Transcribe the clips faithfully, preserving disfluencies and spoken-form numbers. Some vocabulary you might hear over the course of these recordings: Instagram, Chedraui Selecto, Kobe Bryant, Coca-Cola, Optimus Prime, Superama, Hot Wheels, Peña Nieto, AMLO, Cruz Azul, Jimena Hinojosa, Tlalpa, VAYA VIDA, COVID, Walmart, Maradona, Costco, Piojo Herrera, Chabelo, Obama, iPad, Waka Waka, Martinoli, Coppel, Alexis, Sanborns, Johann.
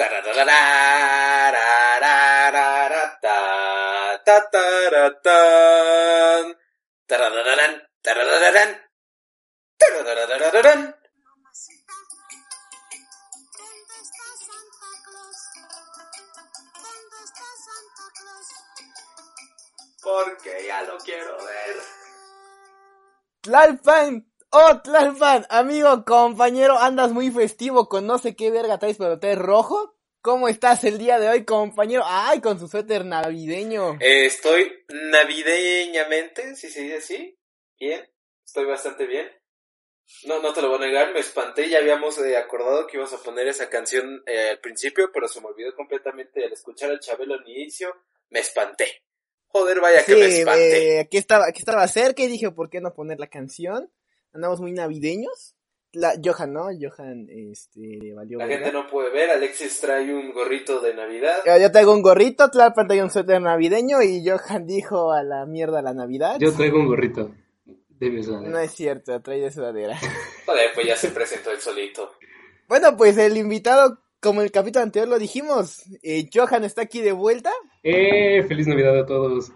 Porque ya lo quiero ver. Tlalpan, oh Tlalpan, amigo, compañero, andas muy festivo con no sé qué verga traes, pero te es rojo. ¿Cómo estás el día de hoy, compañero? Ay, con su suéter navideño. Eh, estoy navideñamente, si se dice así. Bien, estoy bastante bien. No, no te lo voy a negar, me espanté, ya habíamos eh, acordado que íbamos a poner esa canción eh, al principio, pero se me olvidó completamente al escuchar al Chabelo al inicio, me espanté. Joder, vaya sí, que me espanté. Eh, aquí estaba, aquí estaba cerca y dije, ¿por qué no poner la canción? Andamos muy navideños. La, Johann, ¿no? Johann, este, valió. La buena. Gente no puede ver, Alexis trae un gorrito de Navidad. Yo, yo traigo un gorrito, Tlalpan trae un suéter navideño y Johann dijo a la mierda la Navidad. Yo traigo un gorrito de mi sudadera. No es cierto, trae de sudadera. Joder, pues ya se presentó el solito. Bueno, pues el invitado, como en el capítulo anterior lo dijimos, eh, Johann está aquí de vuelta. Eh, feliz Navidad a todos.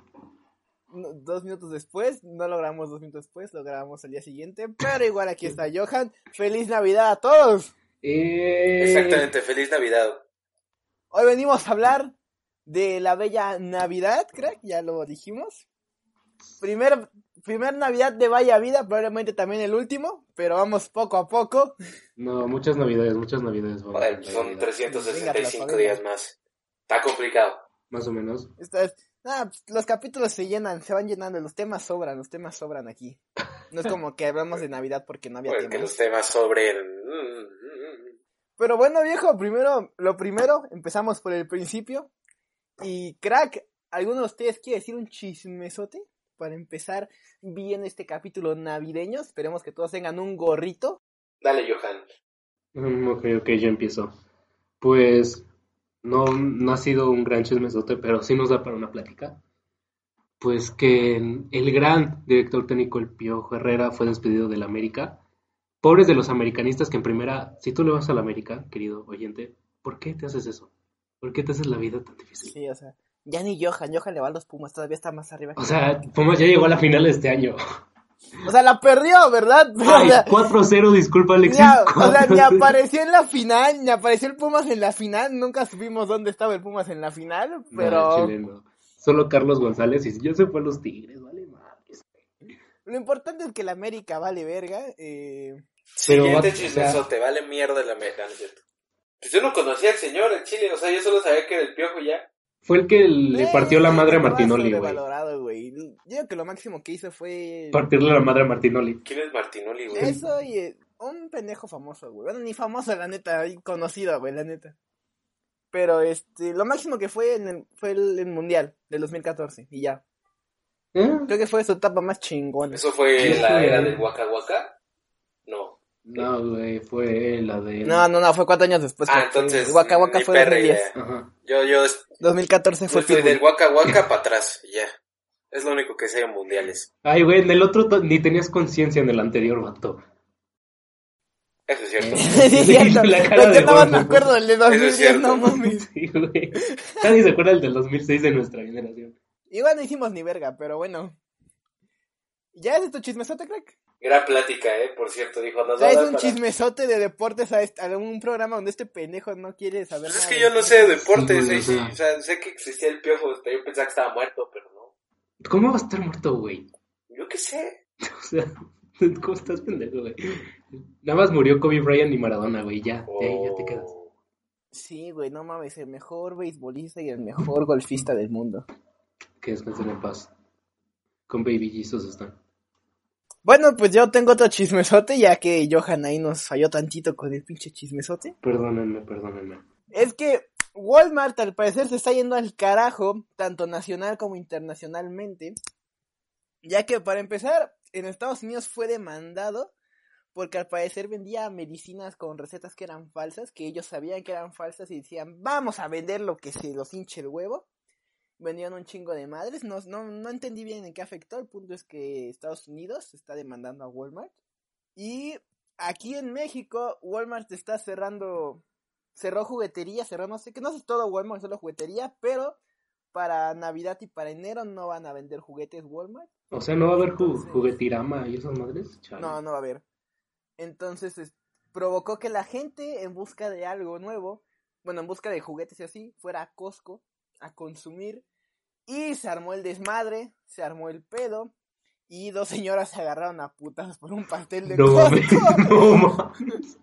Dos minutos después, no lo grabamos dos minutos después, lo grabamos al día siguiente, pero igual aquí está Johann. ¡Feliz Navidad a todos! Eh... Exactamente, feliz Navidad. Hoy venimos a hablar de la bella Navidad, crack, ya lo dijimos. Primer, primer Navidad de Vaya Vida, probablemente también el último, pero vamos poco a poco. No, muchas Navidades, muchas Navidades. Vale, son trescientos sesenta y cinco Venga, días más. Está complicado. Más o menos. Esta es... Ah, los capítulos se llenan, se van llenando, los temas sobran, los temas sobran aquí. No es como que hablamos de Navidad porque no había temas. Porque los temas sobren. Pero bueno, viejo, primero, lo primero, empezamos por el principio. Y crack, ¿alguno de ustedes quiere decir un chismesote? Para empezar bien este capítulo navideño, esperemos que todos tengan un gorrito. Dale, Johann. Mm, ok, ok, yo empiezo. Pues... No, no ha sido un gran chismesote, pero sí nos da para una plática. Pues que el gran director técnico, el Piojo Herrera, fue despedido del América. Pobres de los americanistas que en primera, si tú le vas al América, querido oyente, ¿por qué te haces eso? ¿Por qué te haces la vida tan difícil? Sí, o sea, ya ni Johan, Johan le va a los Pumas, todavía está más arriba. O sea, Pumas ya llegó a la final de este año. O sea, la perdió, ¿verdad? Ay, o sea, cuatro cero, disculpa, Alexis. Ya, o sea, ni apareció en la final, ni apareció el Pumas en la final. Nunca supimos dónde estaba el Pumas en la final, pero... No, chileno. Solo Carlos González y yo se fue a los Tigres, vale madres. Lo importante es que la América vale verga. Eh... Siguiente sí, chismesote, vale mierda el América, ¿no es cierto? Pues yo no conocía al señor, el Chile, o sea, yo solo sabía que era el Piojo ya. Fue el que le eh, partió la madre a Martinoli, güey. Yo creo que lo máximo que hizo fue... Partirle la madre a Martinoli. ¿Quién es Martinoli, güey? Eso y eh, un pendejo famoso, güey. Bueno, ni famoso, la neta. Conocido, güey, la neta. Pero, este, lo máximo que fue en el, fue el, el Mundial del dos mil catorce. Y ya. ¿Eh? Creo que fue su etapa más chingona. ¿Eso fue la fue? Era del Waka Waka? No. No, güey, fue la de... No, no, no, fue cuatro años después. Ah, entonces... Waka Waka fue dos mil diez. Ajá. Yo, yo... dos mil catorce fue... Yo estoy del Waka Waka para atrás, ya. Yeah. Es lo único que sé en mundiales. Ay, güey, en el otro to- ni tenías conciencia en el anterior, vato. Eso es cierto. Sí, es cierto. La cara de yo no me acuerdo del de dos mil diez, no mames. Sí, güey. Nadie se acuerda del del dos mil seis de nuestra generación. Igual no hicimos ni verga, pero bueno. ¿Ya es tu chismesote, crack? Gran plática, eh, por cierto, dijo. Nos es un para... chismesote de deportes a, este, a un programa donde este pendejo no quiere saber pues nada. Es que yo no sé de deportes, sí, eh, sí. O sea, sé que existía el Piojo, hasta yo pensaba que estaba muerto, pero no. ¿Cómo va a estar muerto, güey? Yo qué sé. O sea, ¿cómo estás pendejo, güey? Nada más murió Kobe Bryant y Maradona, güey, ya, oh. Ahí ya te quedas. Sí, güey, no mames, el mejor beisbolista y el mejor golfista del mundo. Que descansen en paz. Con Baby Jesus están. Bueno, pues yo tengo otro chismesote, ya que Johan ahí nos falló tantito con el pinche chismesote. Perdónenme, perdónenme. Es que Walmart al parecer se está yendo al carajo, tanto nacional como internacionalmente, ya que para empezar, en Estados Unidos fue demandado porque al parecer vendía medicinas con recetas que eran falsas, que ellos sabían que eran falsas y decían, vamos a vender lo que se los hinche el huevo. Vendían un chingo de madres, no, no, no entendí bien en qué afectó, el punto es que Estados Unidos está demandando a Walmart. Y aquí en México, Walmart está cerrando cerró juguetería, cerró no sé qué, no sé, todo Walmart, solo juguetería, pero para Navidad y para enero no van a vender juguetes Walmart. O sea, ¿no va a haber ju- Entonces, juguetirama y esas madres? Chale. No, no va a haber. Entonces, es, provocó que la gente, en busca de algo nuevo, bueno, en busca de juguetes y así, fuera a Costco a consumir. Y se armó el desmadre, se armó el pedo. Y dos señoras se agarraron a putas por un pastel de no, Costco. No, mames.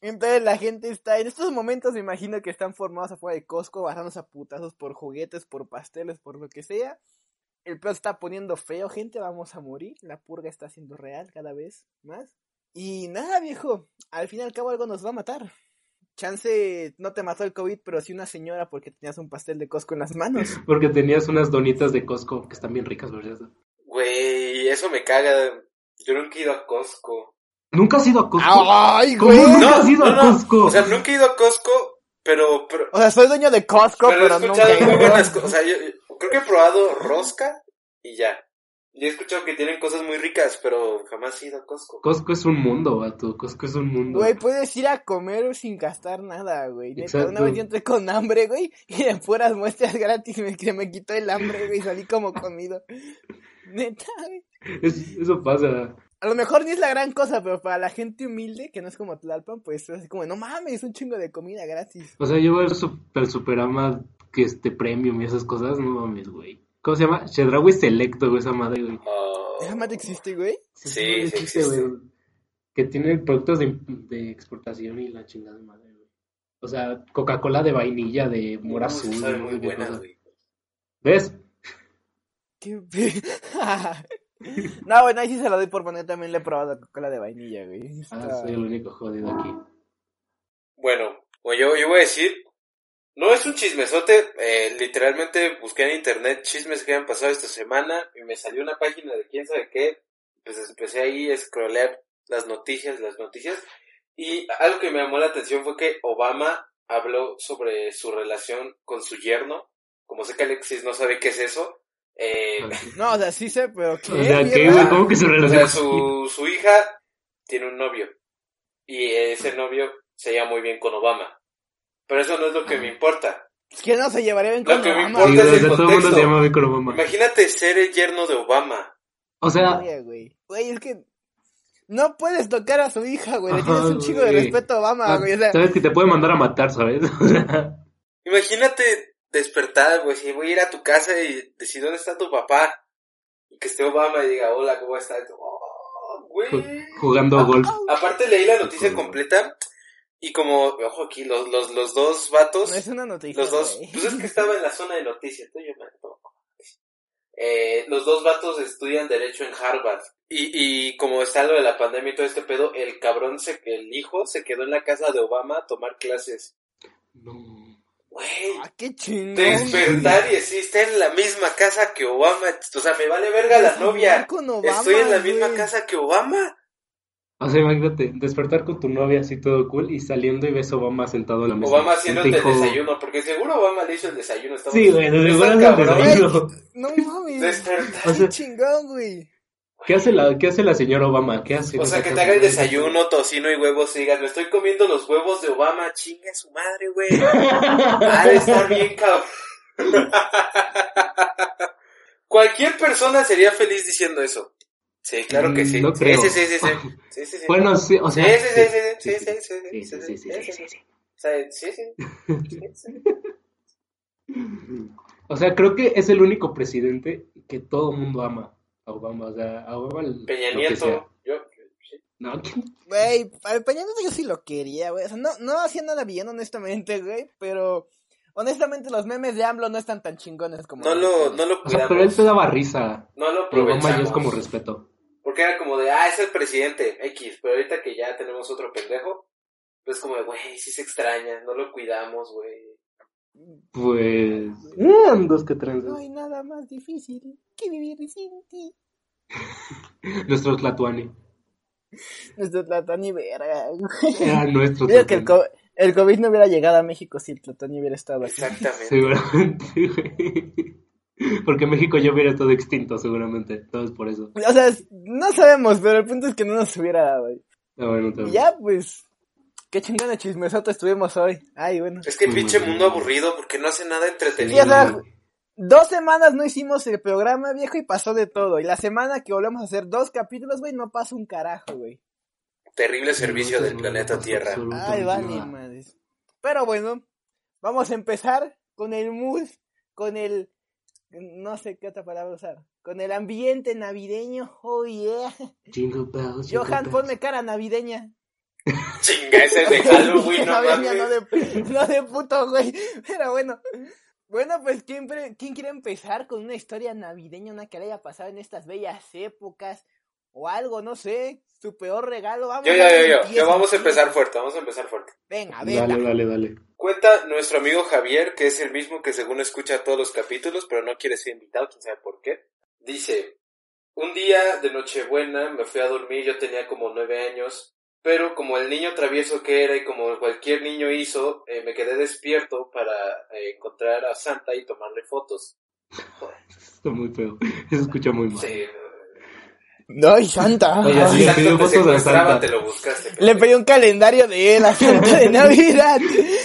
Entonces la gente está, en estos momentos me imagino que están formados afuera de Costco, agarrándose a putazos por juguetes, por pasteles, por lo que sea. El pedo está poniendo feo, gente, vamos a morir. La purga está siendo real cada vez más. Y nada, viejo, al fin y al cabo algo nos va a matar. Chance no te mató el COVID, pero sí una señora porque tenías un pastel de Costco en las manos. Porque tenías unas donitas de Costco que están bien ricas, ¿verdad? Güey, eso me caga. Yo nunca he ido a Costco. ¿Nunca has ido a Costco? ¡Ay, güey! ¿Cómo nunca no, has ido no, a Costco? No. O sea, nunca he ido a Costco, pero... pero o sea, soy dueño de Costco, pero, pero he escuchado nunca muy buenas cosas. O sea, yo, yo creo que he probado rosca y ya. Yo he escuchado que tienen cosas muy ricas, pero jamás he ido a Costco. Costco es un mundo, vato. Costco es un mundo. Güey, puedes ir a comer sin gastar nada, güey. Una vez yo entré con hambre, güey, y de puras muestras gratis me, que me quitó el hambre, güey, y salí como comido. Neta, güey. Es, eso pasa. A lo mejor ni es la gran cosa, pero para la gente humilde, que no es como Tlalpan, pues es así como, no mames, es un chingo de comida gratis. O sea, yo voy al super, Superama, que este, Premium y esas cosas, no mames, güey. ¿Cómo se llama? Chedraui Selecto, güey, esa madre, güey. Oh. ¿Esa madre existe, güey? Sí, sí, sí existe, existe, güey. Que tiene productos de, de exportación y la chingada de madre, güey. O sea, Coca-Cola de vainilla, de mora no, azul. Sabe muy buena, cosa. Güey. ¿Ves? Qué pe... No, bueno, ahí sí se lo doy por poner, también le he probado Coca-Cola de vainilla, güey. Está... Ah, soy el único jodido aquí. Bueno, yo, yo voy a decir... No es un chismesote, eh, literalmente busqué en internet chismes que habían pasado esta semana y me salió una página de quién sabe qué, pues empecé ahí a scrollear las noticias, las noticias, y algo que me llamó la atención fue que Obama habló sobre su relación con su yerno, como sé que Alexis no sabe qué es eso. Eh, no, o sea, sí sé, pero ¿qué? O sea, ¿qué? ¿Cómo que su relación? O sea, su, su hija tiene un novio y ese novio se lleva muy bien con Obama. Pero eso no es lo que me importa. Es que no se llevaría bien con Obama. Lo que me importa sí, es o sea, el todo contexto. Mundo se llama bien con Obama. Imagínate ser el yerno de Obama. O sea... Güey, es que no puedes tocar a su hija, güey. Le tienes un chico de respeto a Obama, güey. O sea... Sabes que te puede mandar a matar, ¿sabes? O sea... Imagínate despertar, güey. Si voy a ir a tu casa y decir dónde está tu papá. Y que esté Obama y diga, hola, ¿cómo estás? Oh, güey. Jugando a golf. Aparte leí la noticia completa... Y como, ojo aquí, los, los, los dos vatos... No es una noticia. Los dos, ¿eh? Pues es que estaba en la zona de noticias. Yo me eh, los dos vatos estudian Derecho en Harvard. Y, y como está lo de la pandemia y todo este pedo, el cabrón, se, el hijo, se quedó en la casa de Obama a tomar clases. No. Güey. Ah, qué chingón. Despertar y decir, está en la misma casa que Obama. O sea, me vale verga la novia. Obama, estoy en la güey. misma casa que Obama. O sea, imagínate, despertar con tu novia así todo cool y saliendo y ves a Obama sentado en la mesa. Obama haciéndote el desayuno, porque seguro Obama le hizo el desayuno. Estamos sí, güey, bueno, seguro le hizo el desayuno. No mames, despertar. O sea, chingón, güey. ¿Qué hace, la, ¿Qué hace la señora Obama? ¿Qué hace? O sea, que te haga el desayuno, tocino y huevos y digas, me estoy comiendo los huevos de Obama, chinga su madre, güey. Ha de estar bien cabrón. Cualquier persona sería feliz diciendo eso. Sí, claro que sí. No creo. Sí, sí, sí, sí. Sí, sí, sí. Bueno, sí, o sea. Sí, sí, sí, sí, sí, sí, sí, sí, sí, sí, sí. Sí, sí. O sea, creo que es el único presidente que todo el mundo ama. A Obama, o sea, a Obama el Peña Nieto. Yo no, güey, al Peña Nieto yo sí lo quería, güey. O sea, no no hacía nada bien, honestamente, güey, pero honestamente, los memes de AMLO no están tan chingones como... No lo, no lo cuidamos. O sea, pero él te daba risa. No lo provechamos. Pero Obama es como respeto. Porque era como de, ah, es el presidente, X. Pero ahorita que ya tenemos otro pendejo, pues como de, güey, sí se extraña, no lo cuidamos, güey. Pues... Eh, dos que tres. No hay nada más difícil que vivir sin ti. Nuestro Tlatuani. Nuestro Tlatuani, verga. Era nuestro Tlatuani. El COVID no hubiera llegado a México si el Tlatuani hubiera estado aquí. Exactamente. Seguramente, güey. Porque México ya hubiera estado extinto, seguramente. Todo es por eso. O sea, no sabemos, pero el punto es que no nos hubiera dado, güey. Ah, bueno, también. Y ya, pues, ¿Qué chingada chismesota estuvimos hoy? Ay, bueno. Es que pinche mundo aburrido porque no hace nada entretenido. Sí, o sea, dos semanas no hicimos el programa, viejo, y pasó de todo. Y la semana que volvemos a hacer dos capítulos, güey, no pasa un carajo, güey. Terrible servicio no, no, no, del planeta Tierra. Ay, vale, madres. Pero bueno, vamos a empezar con el mood, con el... no sé qué otra palabra usar. Con el ambiente navideño, oh yeah. Jingle bells, jingle Johann, bells. Ponme cara navideña. Chinga, ese es de Halloween, no mames. No de, no de puto, güey. Pero bueno, bueno pues, ¿quién, ¿quién quiere empezar con una historia navideña? Una que le haya pasado en estas bellas épocas o algo, no sé, su peor regalo. Vamos yo, yo, yo, yo, yo, vamos a empezar fuerte, vamos a empezar fuerte. Venga, venga. Dale, dale, dale. Cuenta nuestro amigo Javier, que es el mismo que según escucha todos los capítulos, pero no quiere ser invitado, quién sabe por qué. Dice, un día de Nochebuena me fui a dormir, yo tenía como nueve años, pero como el niño travieso que era y como cualquier niño hizo, eh, me quedé despierto para eh, encontrar a Santa y tomarle fotos. Joder. Está muy feo, eso escucha muy mal. Sí, ¡ay, Santa! Oye, si le pidió fotos a Santa. Te lo buscaste, le pedí un calendario de él a Santa de Navidad.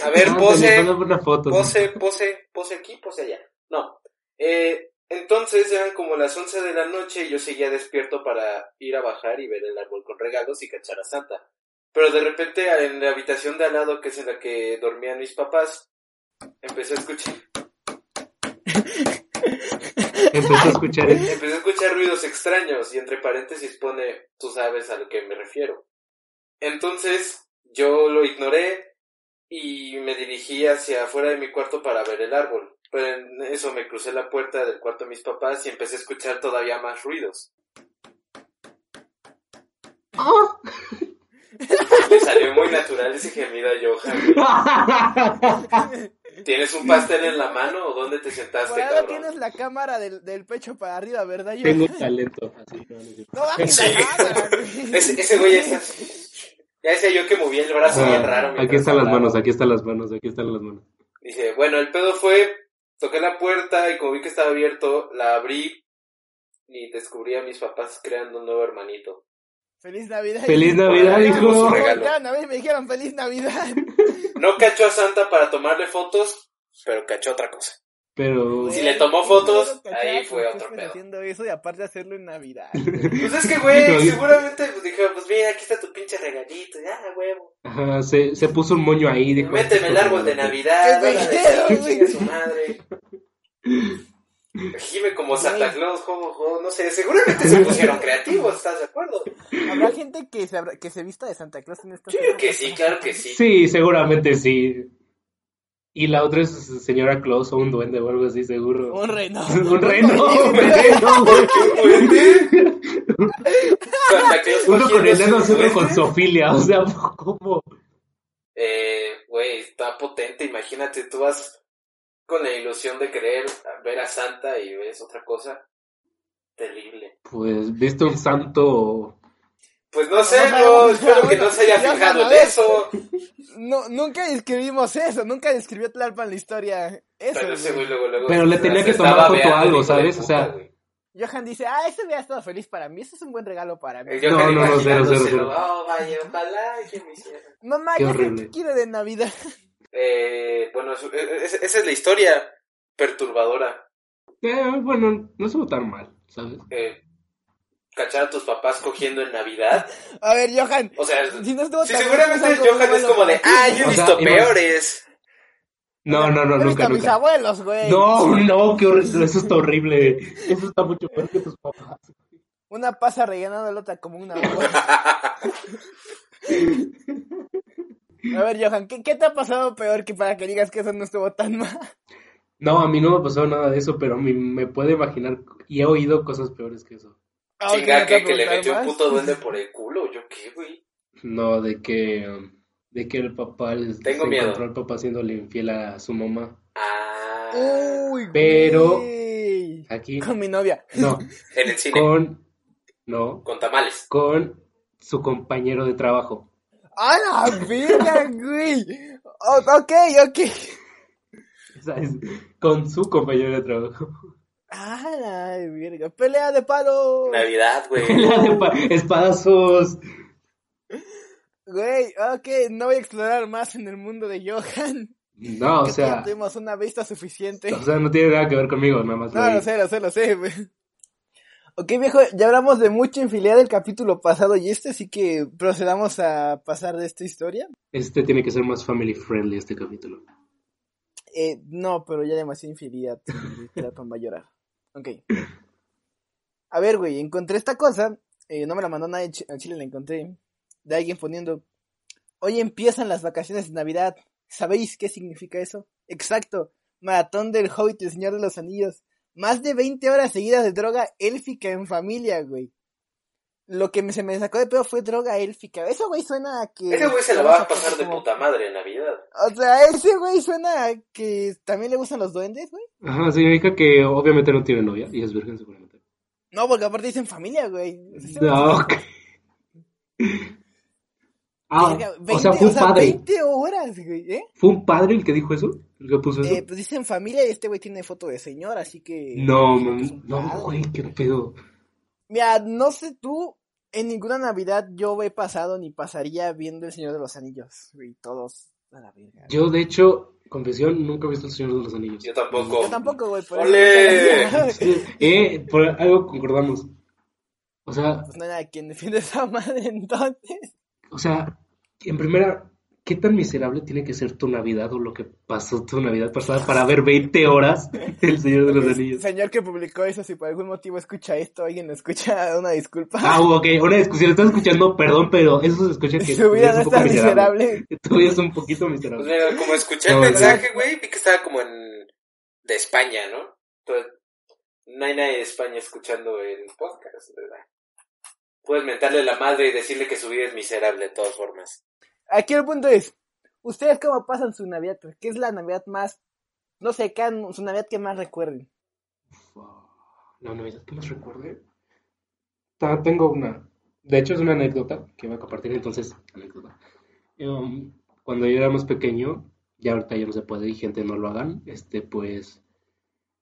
A ver, no, pose, una foto, pose, ¿no? pose, pose aquí, pose allá. No, eh, entonces eran como las once de la noche y yo seguía despierto para ir a bajar y ver el árbol con regalos y cachar a Santa. Pero de repente en la habitación de al lado, que es en la que dormían mis papás, empecé a escuchar... Empecé a escuchar ¿eh? Empecé a escuchar ruidos extraños y entre paréntesis pone, tú sabes a lo que me refiero. Entonces yo lo ignoré y me dirigí hacia afuera de mi cuarto para ver el árbol. Pero en eso me crucé la puerta del cuarto de mis papás y empecé a escuchar todavía más ruidos. Oh. Me salió muy natural ese gemido a Johan. ¿Tienes un pastel en la mano o dónde te sentaste, por ahora cabrón? Tienes la cámara del, del pecho para arriba, ¿verdad, Johan? Tengo talento. Así, no, no bajes sí. La cámara. Ese, ese güey es así. Ya decía yo que movía el brazo ah, bien raro. Aquí están las manos, aquí están las manos, aquí están las manos. Dice, bueno, el pedo fue, toqué la puerta y como vi que estaba abierto, la abrí y descubrí a mis papás creando un nuevo hermanito. ¡Feliz Navidad! ¡Feliz Navidad, hijo! A ver, me dijeron ¡Feliz Navidad! No cachó a Santa para tomarle fotos, pero cachó otra cosa. Pero... si le tomó fotos, no ahí fue otro pedo. Haciendo eso y aparte hacerlo en Navidad. Pues es que, güey, seguramente pues, dijo, pues mira, aquí está tu pinche regalito. Ya, ah, huevo. Ajá, se, se puso un moño ahí. Dijo, méteme el árbol de Navidad. ¡Qué güey! Su madre. Gime como Santa Claus, como, como, no sé, seguramente se pusieron creativos, ¿estás de acuerdo? ¿Habrá gente que se, abra, que se vista de Santa Claus en esta? Sí, claro que sí, claro que sí. Sí, seguramente sí. Y la otra es señora Claus o un duende o algo así, seguro. Un reno. Un reno, un reno. ¿Un duende? Santa Claus. Uno con el dedo, otro con zoofilia, o sea, ¿cómo? Eh, güey, está potente, imagínate, tú vas... con la ilusión de querer ver a Santa y ves otra cosa terrible. Pues, ¿viste un santo? Pues no sé, no, no, no espero no, que no se haya fijado en eso. No, nunca describimos eso, nunca describió Tlalpa en la historia. Eso, pero, ese, güey, luego, luego, pero le tenía que tomar foto a algo, ¿sabes? O sea... Güey. Johan dice, ah, este hubiera estado feliz para mí, este es un buen regalo para mí. No, no, no, cero, cero, cero. Oh, vaya, ojalá que me hiciera. Mamá, ¿qué quiere de Navidad? Eh, bueno, esa es la historia perturbadora. Eh, bueno, no estuvo tan mal, ¿sabes? Eh, ¿cachar a tus papás cogiendo en Navidad? A ver, Johan. O sea, si, no estuvo si tan seguramente mal, Johan es como de, ah, yo he visto o sea, peores. No, no, no, no nunca, nunca. Mis abuelos, güey. No, no, qué horrible, eso está horrible. Eso está mucho peor que tus papás. Una pasa rellenando la otra como una abuela. A ver, Johan, ¿qué, ¿qué te ha pasado peor que para que digas que eso no estuvo tan mal? No, a mí no me ha pasado nada de eso, pero a mí me puedo imaginar y he oído cosas peores que eso. Oh, Chinga, que, que le metió un puto duende por el culo, ¿yo qué, güey? No, de que, de que el papá les Tengo se miedo. encontró al papá siéndole infiel a su mamá. Ah. Uy, pero, güey. Aquí. Con mi novia. No. En el cine. Con, no. Con tamales. Con su compañero de trabajo. ¡A la verga, güey! Oh, ok, ok. ¿Sabes? Con su compañero de trabajo. ¡A la verga! ¡Pelea de palos! Navidad, güey. Pelea de palos. Espadazos. Güey, ok, no voy a explorar más en el mundo de Johann. No, o sea... tuvimos una vista suficiente. O sea, no tiene nada que ver conmigo, nada más. No, lo sé, lo sé, lo sé. Ok, viejo, ya hablamos de mucha infidelidad del capítulo pasado y este, así que procedamos a pasar de esta historia. Este tiene que ser más family friendly, este capítulo. Eh, no, pero ya demasiada infidelidad. La tumba va a llorar. Ok. A ver, güey, encontré esta cosa. Eh, no me la mandó nadie, en Chile la encontré. De alguien poniendo... Hoy empiezan las vacaciones de Navidad. ¿Sabéis qué significa eso? Exacto, maratón del Hobbit, el Señor de los Anillos. Más de veinte horas seguidas de droga élfica en familia, güey. Lo que me, se me sacó de pedo fue droga élfica. Eso, güey, suena a que... Ese güey se la va a pasar de como... puta madre en Navidad. O sea, ese güey suena a que también le gustan los duendes, güey. Ajá, significa que obviamente no tiene novia y es virgen seguramente. No, porque aparte dicen familia, güey. No, ok. Ah, verga, veinte, o sea, fue un o sea, padre. veinte horas, güey, ¿eh? ¿Fue un padre el que dijo eso? ¿El que puso eso? Eh, pues dicen familia y este güey tiene foto de señor, así que... No, man, no, güey, qué pedo. Mira, no sé tú, en ninguna Navidad yo he pasado ni pasaría viendo El Señor de los Anillos, güey, todos a la verga. Yo, de hecho, confesión, nunca he visto El Señor de los Anillos. Yo tampoco. Yo tampoco, güey. Por ¡Olé! Eh, por algo concordamos. O sea... Pues no hay nada quien defiende esa madre, entonces... O sea, en primera, ¿qué tan miserable tiene que ser tu Navidad o lo que pasó tu Navidad pasada para ver veinte horas El Señor de los Anillos? El señor que publicó eso, si por algún motivo escucha esto, alguien lo escucha, una disculpa. Ah, ok, una discusión, estás escuchando, perdón, pero eso se escucha que... Tu vida no está miserable. miserable. Tu vida es un poquito miserable. Pues mira, como escuché no, el mensaje, güey, vi que estaba como en... de España, ¿no? Entonces, no hay nadie de España escuchando el podcast, ¿verdad? Puedes mentarle la madre y decirle que su vida es miserable de todas formas. Aquí el punto es, ¿ustedes cómo pasan su Navidad? ¿Qué es la Navidad más, no sé, qué, su Navidad que más recuerden? La Navidad que más recuerde. Tengo una, de hecho es una anécdota que voy a compartir, entonces, anécdota. Um, cuando yo era más pequeño, ya ahorita ya no se puede y gente no lo hagan, este pues...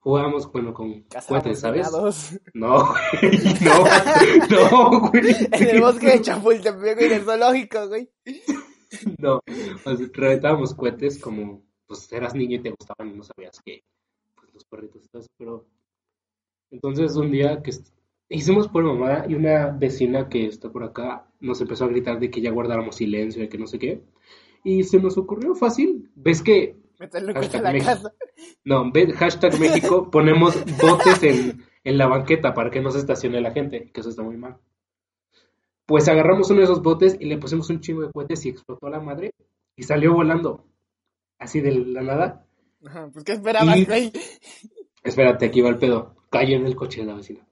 Jugábamos, bueno, con cuates, ¿sabes? Ganados. No, güey, no, no, güey. En el bosque de Chapultepec, güey, en el zoológico, güey. No, pues reventábamos cohetes como, pues eras niño y te gustaban y no sabías que pues, los perritos y todo eso, pero... Entonces un día que hicimos por mamada y una vecina que está por acá nos empezó a gritar de que ya guardáramos silencio y que no sé qué. Y se nos ocurrió fácil, ves que... Meterle coche a la México. Casa. No, hashtag México, ponemos botes en, en la banqueta para que no se estacione la gente, que eso está muy mal. Pues agarramos uno de esos botes y le pusimos un chingo de cohetes y explotó a la madre y salió volando, así de la nada. Ajá, pues ¿qué esperabas, y... güey? Espérate, aquí va el pedo. Cayó en el coche de la vecina.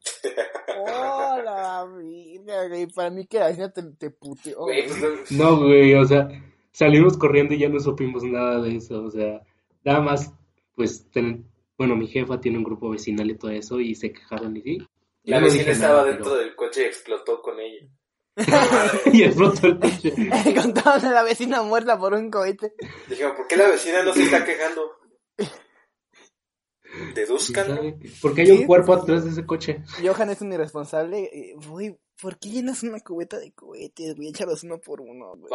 ¡Hola, mira, güey! Para mí que la vecina te, te puteó. Güey. No, güey, o sea... Salimos corriendo y ya no supimos nada de eso, o sea, nada más, pues, ten, bueno, mi jefa tiene un grupo vecinal y todo eso, y se quejaron y sí. La no vecina estaba nada, dentro pero... del coche y explotó con ella. Y explotó el coche. Contaban a la vecina muerta por un cohete. Dijeron, ¿por qué la vecina no se está quejando? Dedúzcanlo. Porque hay un cuerpo atrás de ese coche. Johann es un irresponsable. Güey, ¿por qué llenas una cubeta de cohetes? Voy a echarlos uno por uno, güey.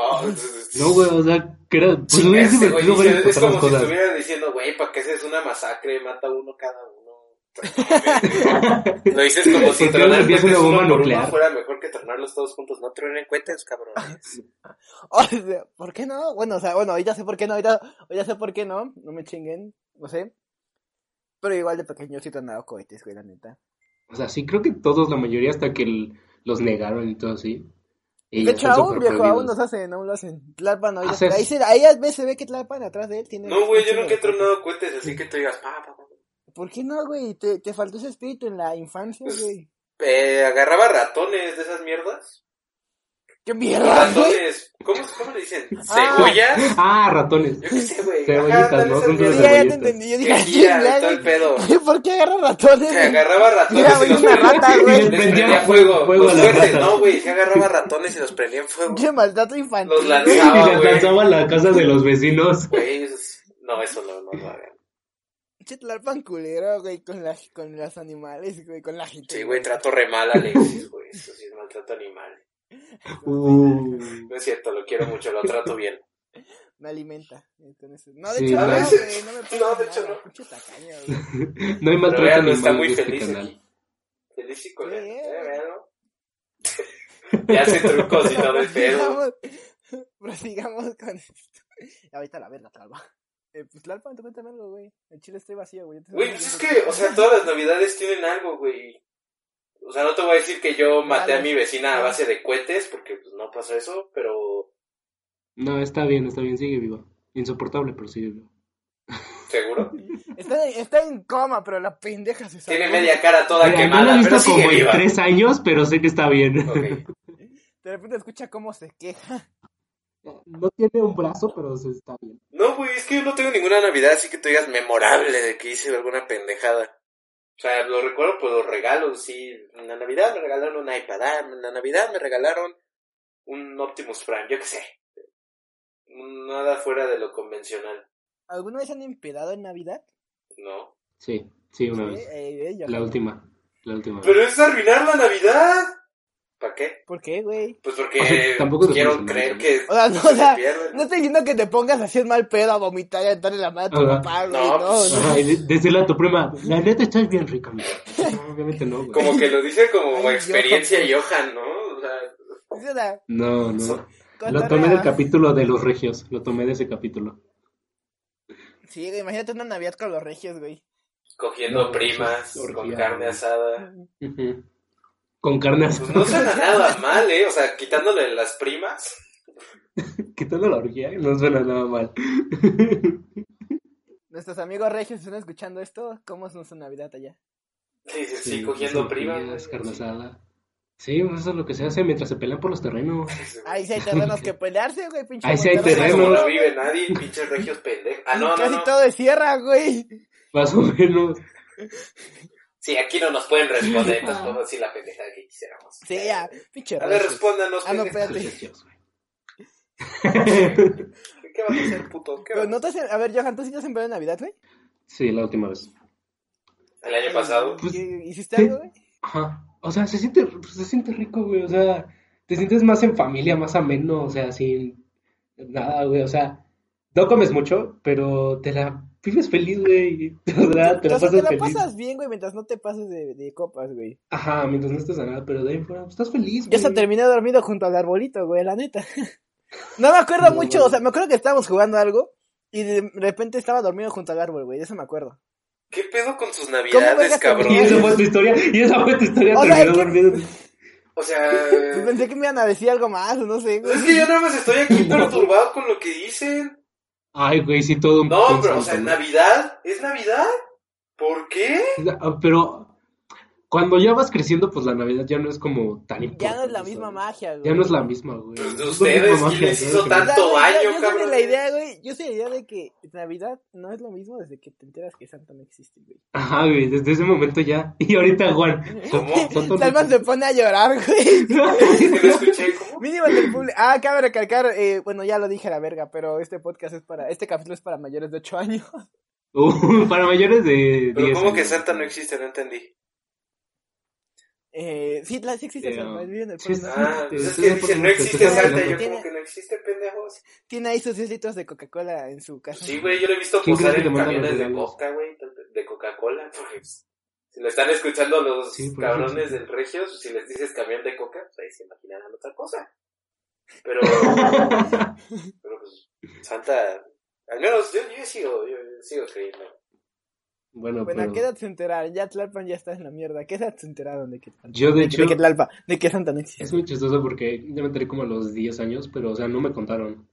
No, güey, o sea, que era... Pues, sí, es, güey, no dice, es como si estuviera diciendo, güey, ¿para qué haces una masacre? Mata uno cada uno. Lo dices como si tronar cohetes una bomba nuclear fuera mejor que tronarlos todos juntos. No tronen cohetes, cabrones. O sea, ¿por qué no? Bueno, o sea, bueno, hoy ya sé por qué no, hoy ya, hoy ya sé por qué no. No me chinguen, no sé. Pero igual de pequeño sí tronaba cohetes, güey, la neta. O sea, sí, creo que todos, la mayoría, hasta que el, los negaron y todo así. Y de hecho, aún, viejo, aún los hacen, aún lo hacen. Tlalpa no, haces... ahí, se, ahí a veces se ve que Tlalpa atrás de él tiene... No, güey, yo nunca he tronado cohetes, así que tú digas... Pa, pa, pa. ¿Por qué no, güey? ¿Te, ¿Te faltó ese espíritu en la infancia, pues, güey? Eh, agarraba ratones de esas mierdas. ¿Qué mierda? Ratones. ¿Cómo, ¿Cómo le dicen? ¿Cebollas? Ah, ah, ratones. Yo qué sé, güey. Cebollitas, ¿no? Son cebollitas. Ya, ya te entendí. Yo dije, ¿qué todo el pedo? ¿Por qué agarra ratones? Se agarraba ratones. Mira, güey, una rata, güey. Les prendía fuego. fuego pues fuerte, no, güey. Se agarraba ratones y los prendía en fuego. Qué maltrato infantil. Los lanzaba, güey. Y los lanzaba a la casa de los vecinos. Güey, no, eso no, no, no. Chetlarpan culero, güey, con, la, con los animales, güey, con la gente. Sí, güey, trato re mal a Alexis, güey. Eso sí es maltrato animal. Uh. No es cierto, lo quiero mucho, lo trato bien. Me alimenta. Entonces, no, de sí, hecho, no, no, me, no, me no de hecho, nada, no. Tacaño, no hay maltrato. Pero no está muy feliz este aquí. Feliz y con él. Eh, ya hace trucos y todo el pedo. Prosigamos con esto. Ahorita la verga, Tlalpa. Eh, pues Tlalpa, te cuéntame algo, güey. El chile estoy vacío, güey. Güey, pues es que, o sea, todas las navidades tienen algo, güey. O sea, no te voy a decir que yo maté a mi vecina a base de cohetes, porque pues no pasó eso, pero... No, está bien, está bien, sigue viva. Insoportable, pero sigue viva. ¿Seguro? Está, está en coma, pero la pendeja se salió. Tiene media cara toda Mira, quemada, no la he visto, pero sigue como viva. Tres años, pero sé que está bien. Okay. De repente escucha cómo se queja. No tiene un brazo, pero se está bien. No, güey, es que yo no tengo ninguna Navidad así que tú digas memorable de que hice alguna pendejada. O sea, lo recuerdo por los regalos, sí. En la Navidad me regalaron un iPad, en la Navidad me regalaron un Optimus Prime, yo qué sé. Nada fuera de lo convencional. ¿Alguna vez han empedado en Navidad? No. Sí, sí, una sí, vez. Eh, eh, la creo. última, la última. Pero es arruinar la Navidad. ¿Para qué? ¿Por qué, güey? Pues porque o sea, tampoco quiero creer mal, que... O sea, no, o sea, se no estoy diciendo que te pongas así en mal pedo a vomitar y a darle la mano a tu Hola. papá, güey. No, no, pues, no. Ay, decirle a tu prima, la neta estás bien rica, güey. No, obviamente no, güey. Como que lo dice como Ay, experiencia Johann, ¿no? O sea... Una... No, no. Lo tomé del capítulo de los regios. Lo tomé de ese capítulo. Sí, güey, imagínate una Navidad con los regios, güey. Cogiendo no, primas, orgía, con carne güey. asada... Uh-huh. Con carne asada. Pues no suena nada mal, ¿eh? O sea, quitándole las primas. Quitando la orgía, no suena nada mal. Nuestros amigos regios están escuchando esto. ¿Cómo es nuestra Navidad allá? Sí, sí, sí, sí cogiendo primas. Carne asada. Sí, pues eso es lo que se hace mientras se pelean por los terrenos. Ahí sí hay terrenos que pelearse, güey, pinche. Ahí sí hay terrenos. No vive nadie, pinches regios pendejos. Ah, no, no, Casi no. todo de sierra, güey. Más o menos. Sí, aquí no nos pueden responder, nos podemos decir la pendejada que quisiéramos. Sí, ya, pinche A ver, respóndanos, Ah, no, espérate. ¿Qué vas a hacer, puto? ¿Qué no te hace... A ver, Johan, ¿tú sí te has empleado en Navidad, güey? Sí, la última vez. ¿El año pasado? Pues, ¿Hiciste te... algo, güey? Ajá, o sea, se siente, se siente rico, güey, o sea, te sientes más en familia, más ameno, o sea, sin nada, güey, o sea, no comes mucho, pero te la... Vives feliz, güey. O sea, te la pasas, te la feliz. pasas bien, güey, mientras no te pases de, de copas, güey. Ajá, mientras no estés a nada, pero de ahí fuera, pues, estás feliz, güey. Yo hasta terminé dormido junto al arbolito, güey, la neta. No me acuerdo no, mucho, no. o sea, me acuerdo que estábamos jugando algo y de repente estaba dormido junto al árbol, güey, de eso me acuerdo. ¿Qué pedo con sus navidades, cabrón? Y esa fue tu historia, y esa fue tu historia, o sea, terminó dormido. O sea... Pues pensé que me iban a decir algo más, no sé, güey. Es que yo nada más estoy aquí perturbado con lo que dicen. Ay, güey, sí, todo un... No, pero, o sea, ¿es Navidad? ¿Es Navidad? ¿Por qué? Pero cuando ya vas creciendo, pues la Navidad ya no es como tan importante. Ya no es la misma ¿sabes? magia, güey. Ya no es la misma, güey. Pues de ustedes, ¿quién les hizo tanto daño, cabrón? Yo soy la idea, güey, yo soy la idea de que Navidad no es lo mismo desde que te enteras que Santa no existe, güey. Ajá, güey, desde ese momento ya. Y ahorita, Juan, ¿cómo? Salman se pone a llorar, güey. Lo escuché, ¿cómo? Mínimo del público. Ah, cabe recalcar, eh, bueno, ya lo dije a la verga, pero este podcast es para, este capítulo es para mayores de ocho años. Uh, para mayores de diez. Pero ¿cómo que Santa no existe? No entendí. Eh, sí, la, sí existe Santa, vive en el pueblo. Ah, pues es que dicen, no existe Santa, yo como que no existe, pendejos. Tiene ahí sus diez litros de Coca-Cola en su casa. Sí, güey, yo lo he visto posar en camiones de coca, güey, de Coca-Cola, porque si lo están escuchando los sí, cabrones sí. del regio, si les dices camión de coca, pues ahí se imaginarán otra cosa. Pero, pero pues, Santa, al menos yo, yo sigo, yo, yo sigo creyendo. Bueno, bueno pero... ¿a qué edad se enteraron? Ya Tlalpan ya está en la mierda. ¿A qué edad se enteraron de que Tlalpa? Yo, de hecho... De que Tlalpa, de que Santa no existe. Es muy chistoso porque yo me enteré como a los diez años, pero, o sea, no me contaron.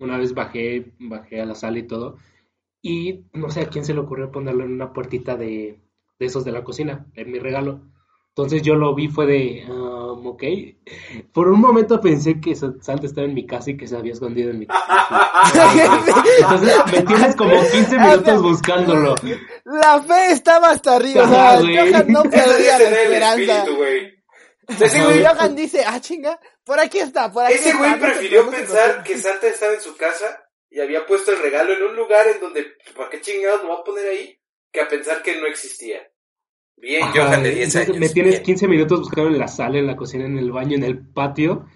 Una vez bajé, bajé a la sala y todo, y no sé a quién se le ocurrió ponerlo en una puertita de, de esos de la cocina, en mi regalo. Entonces yo lo vi, fue de, um, ok. Por un momento pensé que Santa estaba en mi casa y que se había escondido en mi casa. Entonces me tienes como quince minutos buscándolo. La fe estaba hasta arriba, o sea, Johan no perdía la esperanza. Ese güey Johan dice, ah, chinga, por aquí está, por aquí está. Ese güey prefirió pensar que Santa estaba en su casa y había puesto el regalo en un lugar en donde, ¿para qué chingados lo va a poner ahí? Que a pensar que no existía. Bien, ajá, Johann de diez años. Me tienes bien. quince minutos buscando en la sala, en la cocina, en el baño, en el patio.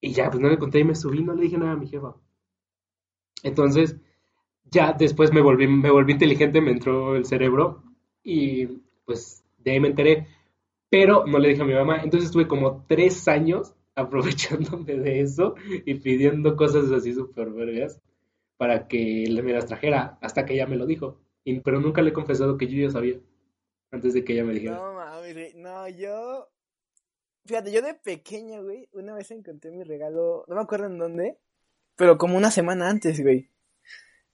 Y ya, pues no le conté y me subí, no le dije nada a mi jefa. Entonces, ya después me volví, me volví inteligente, me entró el cerebro y pues de ahí me enteré. Pero no le dije a mi mamá. Entonces estuve como tres años aprovechándome de eso y pidiendo cosas así súper vergas para que le me las trajera, hasta que ella me lo dijo. Y- pero nunca le he confesado que yo ya sabía antes de que ella me dijera. No, mames, güey. No, yo... Fíjate, yo de pequeño, güey, una vez encontré mi regalo, no me acuerdo en dónde, pero como una semana antes, güey.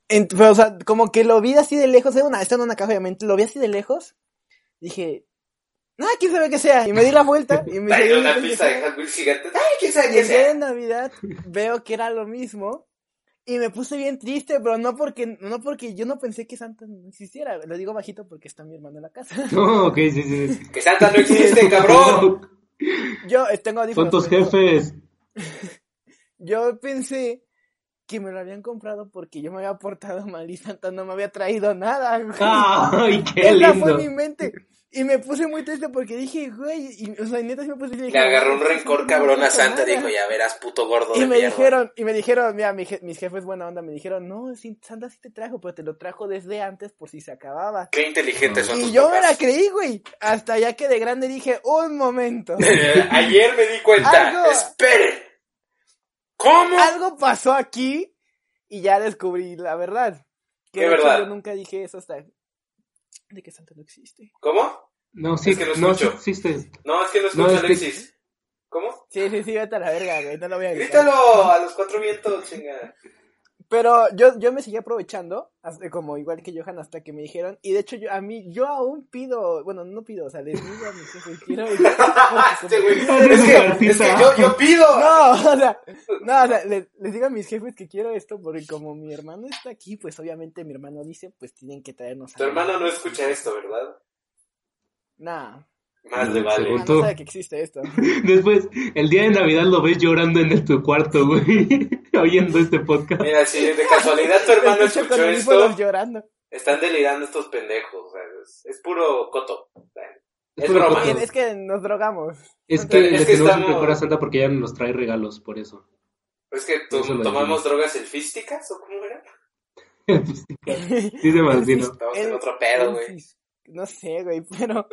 En- pero, o sea, como que lo vi así de lejos, era una, estaba en una caja, obviamente, lo vi así de lejos, dije, nada, quién sabe qué sea, y me di la vuelta, y me Ay, no, la pizza de Hot Wheels gigante. Ay, quién sabe y qué el día de sea. Navidad veo que era lo mismo, y me puse bien triste, pero no porque, no porque yo no pensé que Santa no existiera, lo digo bajito porque está mi hermano en la casa. No, ok, sí, sí, sí. Que Santa no existe, cabrón. Yo eh, tengo audífonos. Son tus pero- jefes. Yo pensé que me lo habían comprado porque yo me había portado mal y Santa no me había traído nada, güey. Ay, qué Esa fue mi lindo. mente. Y me puse muy triste porque dije, güey, y, o sea, y neta sí me puse triste. Le Dije, agarró un "Güey, Santa rencor no me cabrón a trajo Santa, nada". dijo, ya verás, puto gordo Y de me mierda. dijeron, y me dijeron, mira, mi je- mis jefes buena onda me dijeron, no, sí, Santa sí te trajo, pero te lo trajo desde antes por si se acababa. Qué inteligentes son tus Y yo me la papás. creí, güey. Hasta ya que de grande dije, un momento. Ayer me di cuenta. Algo- Esperen. ¿Cómo? Algo pasó aquí y ya descubrí la verdad. Que ¿Qué de hecho verdad? yo nunca dije eso hasta de que Santa no existe. ¿Cómo? No, sí, Es que lo no, sí escucho. existe. No, es que no escucho, No, es que- Alexis. ¿Cómo? Sí, sí, sí, vete a la verga, güey, no lo voy a gritar. Grítalo a los cuatro vientos, chingada. Pero yo, yo me seguí aprovechando, hasta- como igual que Johann, hasta que me dijeron, y de hecho yo, a mí, yo aún pido, bueno, no pido, o sea, les digo a mis jefes, quiero ir. Este güey. Es que, es que yo, yo pido. No, o sea, no, o sea, le- les digo a mis jefes que quiero esto porque como mi hermano está aquí, pues obviamente mi hermano dice, pues tienen que traernos Tu algo. hermano no escucha esto, ¿verdad? Nah, Más le vale. Según no tú. sabe que existe esto. Después, el día de Navidad lo ves llorando en el- tu cuarto, güey, oyendo este podcast. Mira, si de casualidad tu hermano Escucho escuchó con esto, audífonos llorando. están delirando estos pendejos. O sea, es, es puro coto. O sea, Es Es puro broma. coto. Bien, es que nos drogamos. Es que Es le que tenemos un estamos- rencor a Santa porque ella nos trae regalos, por eso. ¿Es que to- Eso lo tomamos dijimos. drogas elfísticas o cómo era? Dice Martino. Estamos en otro pedo, güey. No sé, güey, pero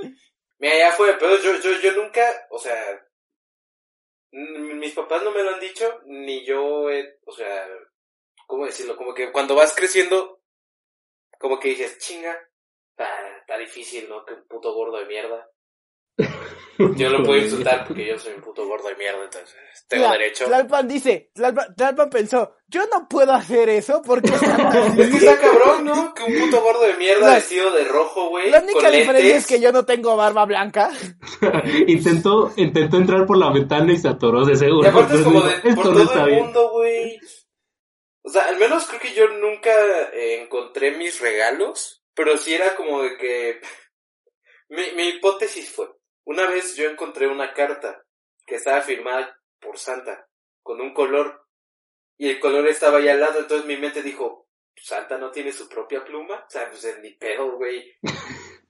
Mira, ya fue, pero yo, yo, yo nunca, o sea, n- mis papás no me lo han dicho, ni yo, he- o sea, ¿cómo decirlo? Como que cuando vas creciendo, como que dices, chinga, está, está difícil, ¿no? Que un puto gordo de mierda. Yo lo puedo insultar porque yo soy un puto gordo de mierda, entonces tengo mira, derecho. Tlalpan dice, Tlalpan, Tlalpan pensó, yo no puedo hacer eso porque Es que está cabrón, ¿no? Que un puto gordo de mierda La- vestido de rojo, güey, la única con diferencia lentes. es que yo no tengo barba blanca. intentó, intentó entrar por la ventana y se atoró de seguro. Y aparte es como Entonces dijo, de por esto no está todo el bien. mundo, güey. O sea, al menos creo que yo nunca eh, encontré mis regalos, pero sí era como de que... Mi, mi hipótesis fue, una vez yo encontré una carta que estaba firmada por Santa, con un color, y el color estaba ahí al lado, entonces mi mente dijo, ¿Santa no tiene su propia pluma? O sea, pues es ni pedo, güey.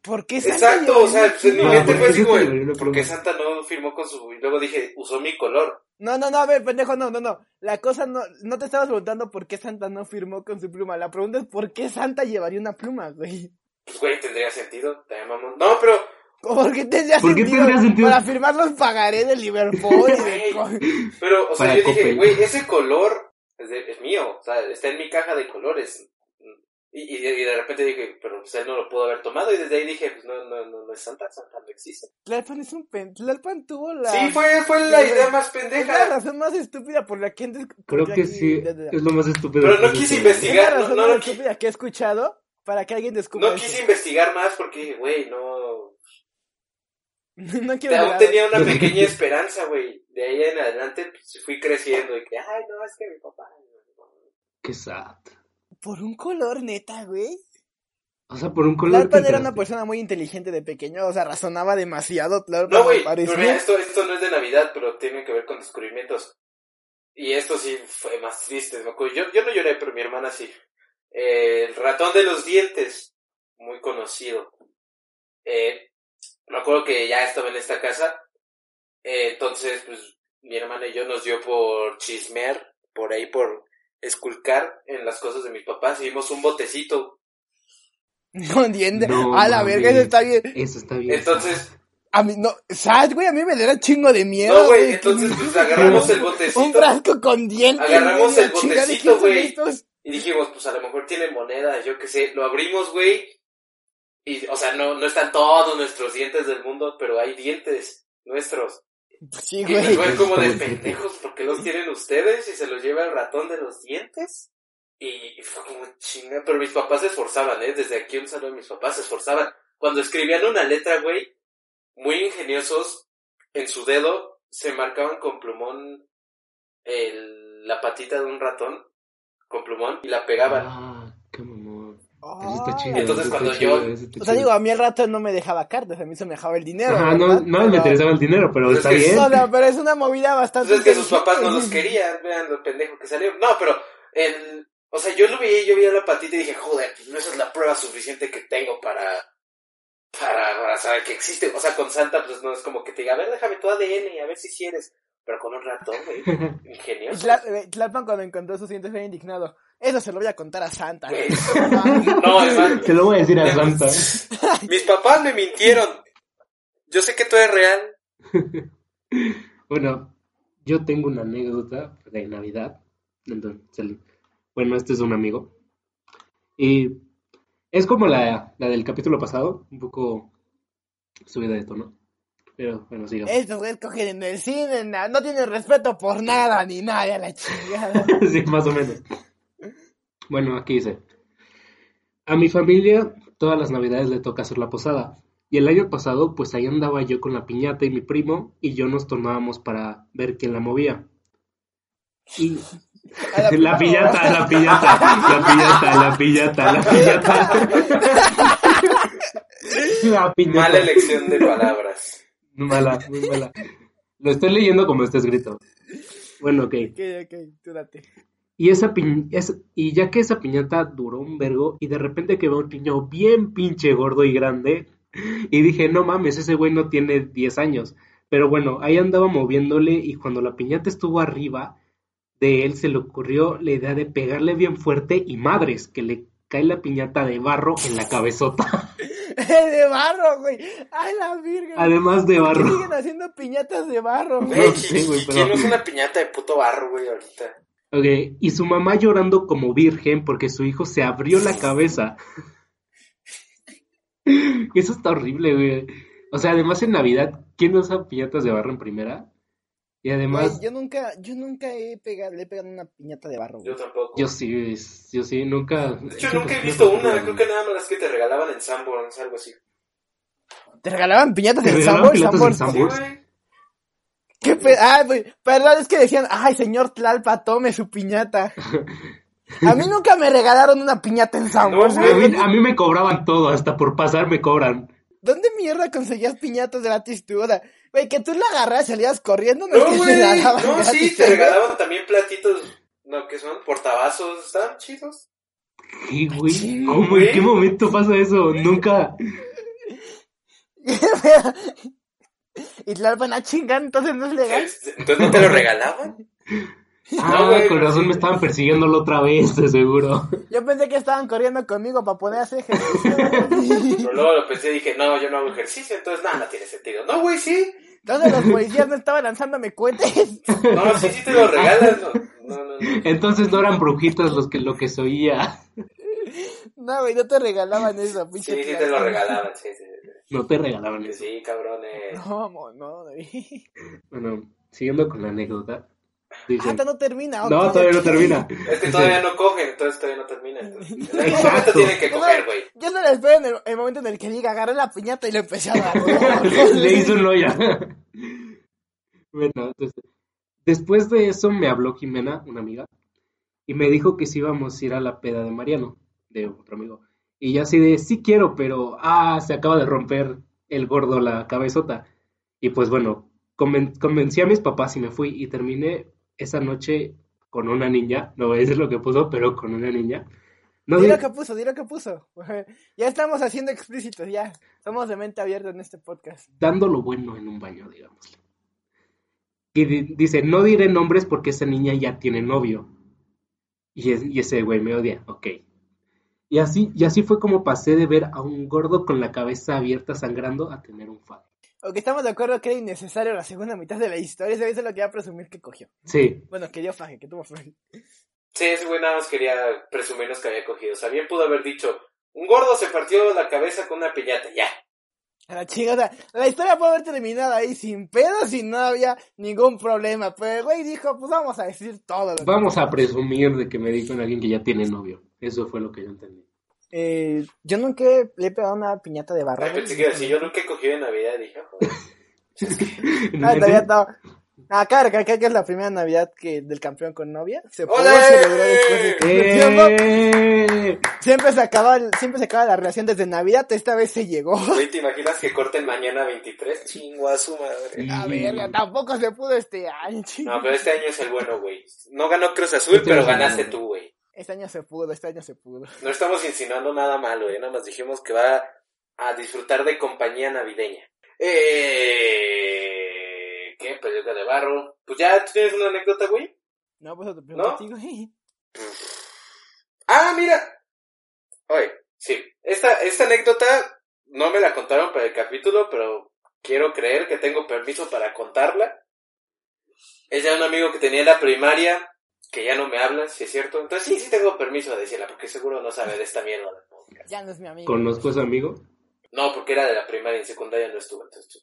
¿Por qué Santa Exacto, lleva o sea, una pues en mi pluma, mente fue güey? así como, Santa llevaría una ¿por qué pluma? Santa no firmó con su...? Y luego dije, usó mi color. No, no, no, a ver, pendejo, no, no, no. La cosa no, no te estabas preguntando por qué Santa no firmó con su pluma. La pregunta es por qué Santa llevaría una pluma, güey. Pues, güey, tendría sentido. También, mamón. No, pero, ¿Por qué tendría ¿Por qué sentido? tendría sentido? Para firmar los pagaré de Liverpool y de... Güey. co- pero, o sea, Para yo dije, Coppel. güey, ese color es, de- es mío. O sea, está en mi caja de colores. Y, y, de, y de repente dije, pero pues, él no lo pudo haber tomado. Y desde ahí dije, pues no, no, no, no es Santa. Santa no existe. Tlalpan es un pen... Tlalpan tuvo la... Sí, fue, fue la idea más Es la pendeja. razón más estúpida por la que... antes- Creo que sí, de- de- es lo más estúpido. Pero no que quise hice. investigar. Es la razón no, no, más que- estúpida que he escuchado para que alguien descubra No quise eso. investigar más porque dije, güey, no. No quiero Aún mirar. tenía una pequeña esperanza, güey. De ahí en adelante pues, fui creciendo. Y que, ay, no, es que mi papá. Qué sad. Por un color, neta, güey. O sea, por un color. Tlalpan era una persona muy inteligente de pequeño, o sea, razonaba demasiado. Tlalpan No, me güey, pero mira, parecía. esto, esto no es de Navidad, pero tiene que ver con descubrimientos. Y esto sí fue más triste, me acuerdo. Yo, yo no lloré, pero mi hermana sí. Eh, el ratón de los dientes, muy conocido. Eh, me acuerdo que ya estaba en esta casa, eh, entonces pues mi hermana y yo nos dio por chismear, por ahí, por esculcar en las cosas de mis papás, y vimos un botecito. No entiende, no, a la mami, verga, eso está bien. Eso está bien. Entonces, a mí, no, ¿sabes, güey? A mí me da un chingo de miedo. No, güey, entonces pues agarramos el botecito. Un frasco con dientes. Agarramos el botecito, güey. Y dijimos, pues a lo mejor tiene moneda, yo qué sé. Lo abrimos, güey. Y, o sea, no, no están todos nuestros dientes del mundo, pero hay dientes nuestros. Sí, güey. Y nos ven como de pendejos, ¿por qué los tienen ustedes? Y se los lleva el ratón de los dientes. Y fue como chinga, pero mis papás se esforzaban, ¿eh? Desde aquí un saludo a mis papás, se esforzaban. Cuando escribían una letra, güey, muy ingeniosos, en su dedo se marcaban con plumón el, la patita de un ratón, con plumón, y la pegaban. Ah, qué mamón. Eso está chido. Entonces cuando chido, yo... O sea, digo, a mí el ratón no me dejaba cartas, a mí se me dejaba el dinero. Ajá, no, no pero... me interesaba el dinero, pero pues está es que bien. No, no, pero es una movida bastante... Entonces es que sus papás no los querían, vean lo pendejo que salió. No, pero el... O sea, yo lo vi, yo vi a la patita y dije, joder, pues no, esa es la prueba suficiente que tengo para, para, para saber que existe. O sea, con Santa, pues no es como que te diga, a ver, déjame tu A D N y a ver si sí eres. Pero con un ratón, güey, ingenioso. Tlalpan cuando encontró sus dientes fue indignado. Eso se lo voy a contar a Santa. Pues, no, es se lo voy a decir a Santa. Mis papás me mintieron. Yo sé que todo es real. Bueno, yo tengo una anécdota de Navidad. Entonces, salí. Bueno, este es un amigo. Y es como la, la del capítulo pasado, un poco subida de tono. Pero bueno, sigamos. Estos güeyes cogen en el cine, na, no tienen respeto por nada ni nadie, a la chingada. Sí, más o menos. Bueno, aquí dice: a mi familia todas las navidades le toca hacer la posada. Y el año pasado, pues ahí andaba yo con la piñata y mi primo, y yo nos tornábamos para ver quién la movía. Y... La, la, pillata, la pillata, la pillata, la pillata, la pillata, la pillata. Mala elección de palabras. Mala, muy mala. Lo estoy leyendo como está escrito. Bueno, ok. Ok, ok, tú date. Y, esa pi... es... y ya que esa piñata duró un vergo, y de repente quedó un niño bien pinche gordo y grande, y dije, no mames, ese güey no tiene diez años. Pero bueno, ahí andaba moviéndole, y cuando la piñata estuvo arriba... de él se le ocurrió la idea de pegarle bien fuerte y madres, que le cae la piñata de barro en la cabezota. De barro, güey. Ay, la virgen. Además de barro. Siguen haciendo piñatas de barro, güey. No sé, güey, pero... ¿Quién usa una piñata de puto barro, güey, ahorita? Ok, y su mamá llorando como virgen porque su hijo se abrió la cabeza. Eso está horrible, güey. O sea, además en Navidad, ¿quién usa piñatas de barro en primera? Y además... Güey, yo nunca, yo nunca he pegado, le he pegado una piñata de barro, güey. Yo tampoco. Yo sí, yo sí, nunca... De hecho, nunca he visto una, creo que nada más las que te regalaban en Sanborns, algo así. ¿Te regalaban piñatas en Sanborns? ¿Te regalaban piñatas en Sanborns? Sí, güey. ¿Qué pe... Ah, pues, perdón, es que decían, ay, señor Tlalpa, tome su piñata. A mí nunca me regalaron una piñata en Sanborns. No, a, mí, a mí me cobraban todo, hasta por pasar me cobran. ¿Dónde mierda conseguías piñatas de la tistura? Güey, que tú la agarras y salías corriendo. No, no, güey, no, sí, te regalaban también platitos, no, que son portavasos, estaban chidos. ¿Qué, güey? ¿Cómo? Güey. ¿En qué momento pasa eso? Nunca. Y la van a chingar, entonces no es legal. ¿Entonces no te lo regalaban? Ah, no, güey, con razón me estaban persiguiéndolo otra vez, de seguro. Yo pensé que estaban corriendo conmigo para poder hacer ejercicio. Pero luego lo pensé y dije, no, yo no hago ejercicio, entonces nada, no tiene sentido. No, güey, sí. ¿Dónde los policías no estaban lanzándome cohetes? No, sí, sí te los regalas. No, no, no, no. Entonces no eran brujitos los que, lo que se oía. No, güey, no te regalaban eso, pinche. Sí, sí te lo regalaban, sí, sí, sí. No te regalaban eso. Sí, cabrones. No, amor, no, David. Bueno, siguiendo con la anécdota. Dicen, ah, no termina. No, todavía no termina. Es que todavía no cogen, entonces todavía no termina. Entonces, en algún momento tienen que coger, güey. Yo no le espero en el, el momento en el que diga, agarré la piñata y le empecé a dar. Le hizo un loya. Bueno, entonces, después de eso me habló Jimena, una amiga, y me dijo que si íbamos a ir a la peda de Mariano, de otro amigo. Y yo así de, sí quiero, pero, ah, se acaba de romper el gordo la cabezota. Y pues bueno, conven- convencí a mis papás y me fui, y terminé... esa noche con una niña, no voy a decir lo que puso, pero con una niña, No, dilo que puso, dilo que puso. Ya estamos haciendo explícitos, ya. Somos de mente abierta en este podcast. Dando lo bueno en un baño, digámoslo. Que dice, no diré nombres porque esa niña ya tiene novio. Y, es, y ese güey me odia, ok. Y así, y así fue como pasé de ver a un gordo con la cabeza abierta sangrando a tener un fan. Aunque estamos de acuerdo que era innecesario la segunda mitad de la historia, eso es lo que iba a presumir que cogió. Sí. Bueno, que dio faje, que tuvo faje. Sí, ese güey nada más quería presumirnos que había cogido. O sea, bien pudo haber dicho, un gordo se partió la cabeza con una piñata, ya. A la chingada, la historia puede haber terminado ahí sin pedos y no había ningún problema. Pero el güey dijo, pues vamos a decir todo. Lo vamos que a presumir de que me dijo alguien que ya tiene novio. Eso fue lo que yo entendí. Eh, yo nunca le he pegado una piñata de barra. Pensé que decir, yo nunca he cogido de Navidad, dije, joder. Ah, todavía estaba... Ah, claro, creo que es la primera Navidad que del campeón con novia. Se pudo celebrar después de tiempo. Siempre se acaba, siempre se acaba la relación desde Navidad, esta vez se llegó. Oye, ¿te imaginas que corten mañana veintitrés? Chingua su madre. A ver, tampoco se pudo este año, chingua. No, pero este año es el bueno, güey. No ganó Cruz Azul, este pero ganaste tú, güey. Este año se pudo, este año se pudo. No estamos insinuando nada malo, eh. Nada más dijimos que va a disfrutar de compañía navideña. Eh... ¿Qué? Pelota de barro. Pues ya, ¿tú tienes una anécdota, güey? No, pues te pregunté, güey. Ah, mira. Oye, sí. Esta, esta anécdota no me la contaron para el capítulo, pero quiero creer que tengo permiso para contarla. Es ya un amigo que tenía en la primaria, que ya no me habla, si es cierto. Entonces sí, sí tengo permiso de decirla, porque seguro no sabe de esta mierda. Ya no es mi amigo. ¿Conozco a su amigo? No, porque era de la primaria, en secundaria no estuvo. Entonces...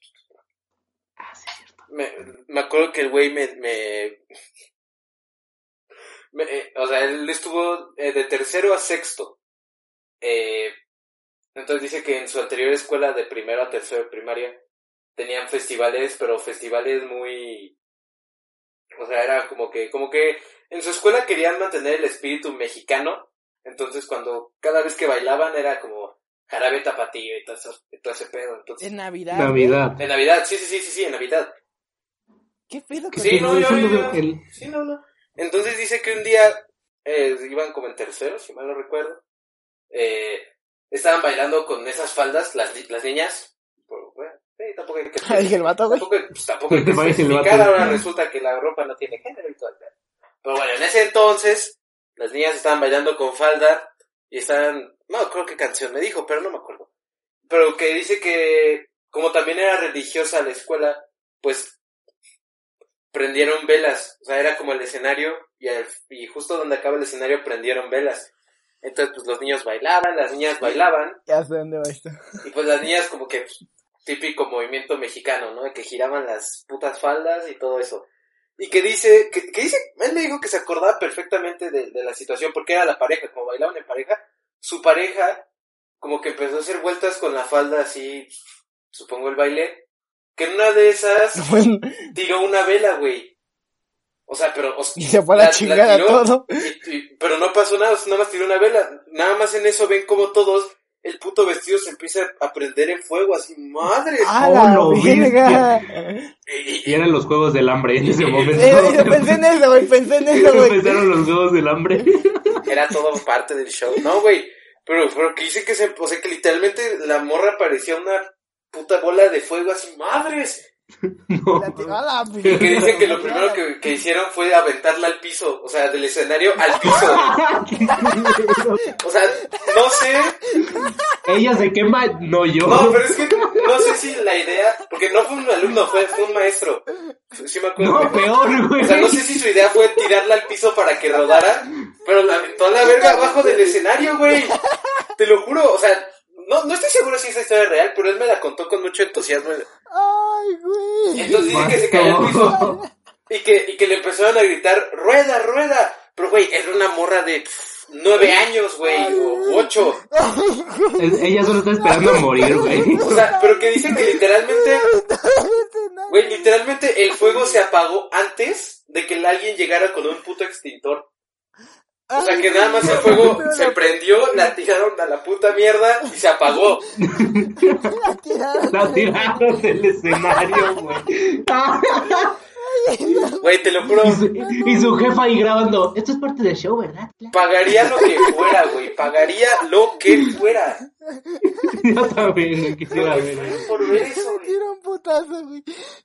Ah, sí, sí. Me, me acuerdo que el güey me, me, me eh, o sea, él estuvo eh, de tercero a sexto. Eh, entonces dice que en su anterior escuela de primero a tercero de primaria tenían festivales, pero festivales muy, o sea, era como que, como que en su escuela querían mantener el espíritu mexicano. Entonces cuando cada vez que bailaban era como jarabe tapatío y todo, eso, todo ese pedo. Entonces, en Navidad. Navidad. En Navidad, sí, sí, sí, sí, sí, en Navidad. ¿Qué pedo? Que sí, no, yo, yo, yo, el... sí, no, no. Entonces dice que un día eh, iban como en tercero, si mal no recuerdo. Eh, estaban bailando con esas faldas, las, las niñas. Pero, bueno, sí, tampoco hay que... Ay, el vato, güey. Tampoco, pues, tampoco hay que explicar, ahora resulta que la ropa no tiene género y todo. Pero bueno, en ese entonces, las niñas estaban bailando con falda y estaban... No, creo que canción me dijo, pero no me acuerdo. Pero que dice que, como también era religiosa la escuela, pues... prendieron velas, o sea, era como el escenario y, el, y justo donde acaba el escenario prendieron velas. Entonces, pues los niños bailaban, las niñas bailaban. Ya sé dónde va esto. Y pues las niñas como que pues, típico movimiento mexicano, ¿no? Que giraban las putas faldas y todo eso. Y que dice, que, que dice, él me dijo que se acordaba perfectamente de, de la situación porque era la pareja, como bailaban en pareja, su pareja como que empezó a hacer vueltas con la falda así, supongo el baile. Que en una de esas bueno. Tiró una vela, güey. O sea, pero... O sea, y se fue a la, la chingada la todo. Y, y, pero no pasó nada, nada más tiró una vela. Nada más en eso ven como todos, el puto vestido se empieza a prender en fuego, así, ¡madre! ¡Ah, oh, la verga! Y, y eran los Juegos del Hambre en ese momento. Eh, pensé en eso, güey, pensé en eso, güey. Empezaron los Juegos del Hambre. Era todo parte del show. No, güey, pero, pero que dice que se... O sea, que literalmente la morra parecía una... puta bola de fuego así, madres. No. Que dicen que lo primero que, que hicieron fue aventarla al piso, o sea, del escenario al piso. O sea, no sé. Ella se quema, no yo. No, pero es que no sé si la idea, porque no fue un alumno, fue, fue un maestro. Sí me acuerdo. No, peor, güey. O sea, no sé si su idea fue tirarla al piso para que rodara, pero la aventó a la verga abajo del escenario, güey. Te lo juro, o sea. No, no estoy seguro si esa historia es real, pero él me la contó con mucho entusiasmo. Ay, güey. Entonces dice que se cayó al piso y que, y que le empezaron a gritar, rueda, rueda. Pero, güey, era una morra de pff, nueve años, güey, o ocho. Ella solo está esperando a morir, güey. O sea, pero que dicen que literalmente, güey, literalmente el fuego se apagó antes de que alguien llegara con un puto extintor. O sea, que nada más el fuego se prendió, la tiraron a la puta mierda y se apagó. La tiraron, la tiraron del escenario, güey. Güey, te lo juro. Y su, y su jefa ahí grabando. Esto es parte del show, ¿verdad? Pagaría lo que fuera, güey. Pagaría lo que fuera. Yo también quisiera ver. Por ver eso, güey. Tira un putazo, güey.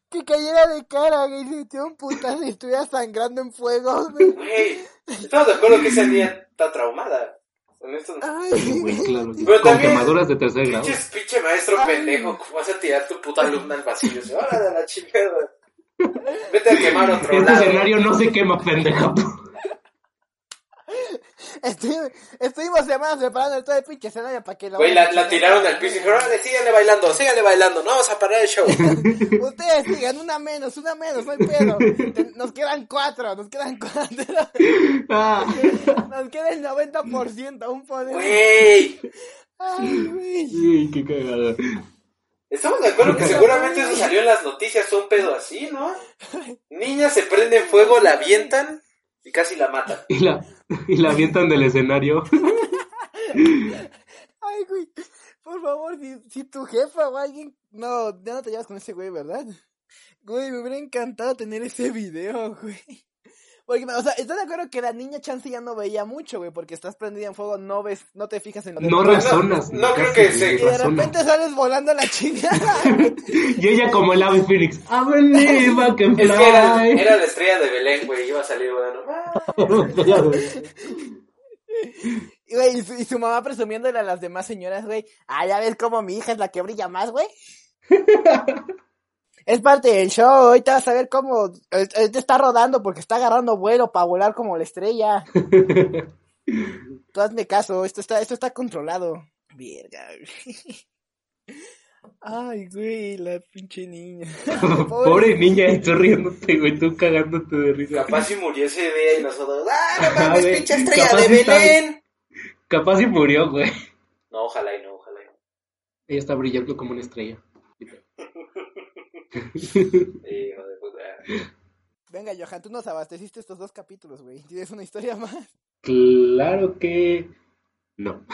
Que cayera de cara, güey. Se tiró un putazo y estuviera sangrando en fuego, güey. Güey, estamos de acuerdo que ese día está traumada. Estos... Ay, güey, claro, pero con quemaduras de tercer grado. Pinche, pinche maestro Ay. pendejo, ¿cómo vas a tirar tu puta alumna al vacío? Ahora de la chingada. Vete a quemar otro este lado. Este escenario no se quema, pendejo. Estuvimos, estuvimos semanas preparando todo el pinche escenario para que la... Güey, la, la tiraron al piso y dijeron, órale, síganle bailando, síganle bailando, no vamos a parar el show. Ustedes sigan, una menos, una menos, no hay pedo. Nos quedan cuatro, nos quedan cuatro. Ah. Nos queda el noventa por ciento, aún podemos. Güey. Ay, güey. Sí, qué cagada. Estamos de acuerdo que seguramente eso salió en las noticias, un pedo así, ¿no? Niña se prende en fuego, la avientan y casi la matan. Y la, y la avientan del escenario. Ay, güey. Por favor, si, si tu jefa o alguien... No, ya no te llevas con ese güey, ¿verdad? Güey, me hubiera encantado tener ese video, güey. Porque, o sea, ¿estás de acuerdo que la niña chance ya no veía mucho, güey? Porque estás prendida en fuego, no ves, no te fijas en... No razonas. No, no, no creo que sí. Y de repente sales volando a la chingada. Y ella como el ave Phoenix. ¡Ábrele, va que fly! Es que era, era la estrella de Belén, güey. Iba a salir volando. Y, güey, y, su, y su mamá presumiéndole a las demás señoras, güey. Ah, ya ves cómo mi hija es la que brilla más, güey. Es parte del show, ahorita vas a ver cómo eh, eh, te está rodando porque está agarrando vuelo para volar como la estrella. Tú hazme caso, esto está, esto está controlado. Verga, güey. Ay, güey, la pinche niña. Pobre, Pobre niña, y tú riéndote, güey, tú cagándote de risa. Capaz si murió ese día y nosotros, ¡ah, no mames, pinche estrella de Belén! Está... Capaz si murió, güey. No, ojalá y no, ojalá y no. Ella está brillando como una estrella. Hijo de puta. Venga, Johann, tú nos abasteciste estos dos capítulos, güey. ¿Tienes una historia más? Claro que no.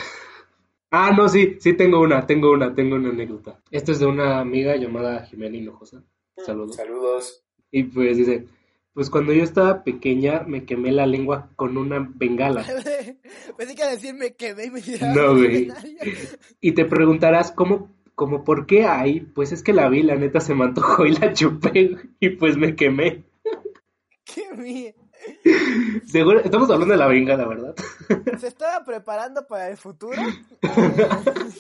Ah, no, sí, sí tengo una, tengo una, tengo una anécdota. Esto es de una amiga llamada Jimena Hinojosa. Saludos. Saludos. Y pues dice, pues cuando yo estaba pequeña me quemé la lengua con una bengala. Pensé que decir me quemé y me tiraron. No, güey. Y te preguntarás cómo... Como, ¿por qué hay? Pues es que la vi, la neta se me antojó y la chupé y pues me quemé. ¡Qué mía! Seguro, estamos hablando de la bengala, ¿verdad? ¿Se estaba preparando para el futuro?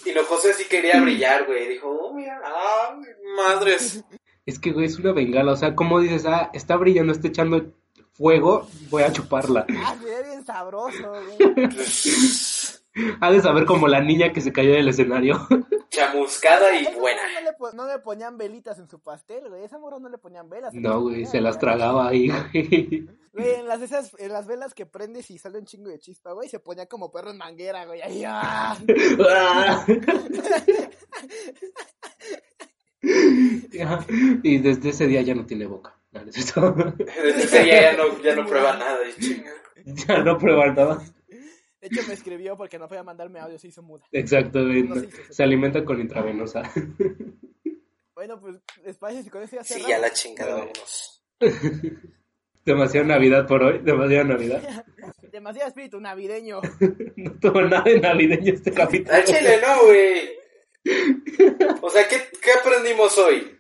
Y lo José sí quería brillar, güey. Dijo, oh, mira, ah, madres. Es que, güey, es una bengala. O sea, ¿cómo dices? Ah, está brillando, está echando fuego, voy a chuparla. Ah, mira, bien sabroso, güey. Ha de saber como la niña que se cayó del escenario. Chamuscada y buena. No le, po- no le ponían velitas en su pastel, güey. Esa morra no le ponían velas. No, güey, se las tragaba ahí, güey. Güey, en las, esas, en las velas que prendes y sale un chingo de chispa, güey, se ponía como perro en manguera, güey. Ahí, ¡ah! Y desde ese día ya no tiene boca. No, necesito... Desde ese día ya no, ya no prueba nada, chinga. Ya no prueba nada. De hecho, me escribió porque no podía mandarme audio, se hizo muda. Exactamente. No, no se, hizo, se, se alimenta con intravenosa. Bueno, pues, ¿les parece si con eso ya cerramos? Sí, ya la chingada, vámonos. Demasiada Navidad por hoy, demasiada Navidad. Demasiado espíritu navideño. No tuvo nada de navideño este capítulo. ¡Al chile no, güey! O sea, ¿qué, qué aprendimos hoy?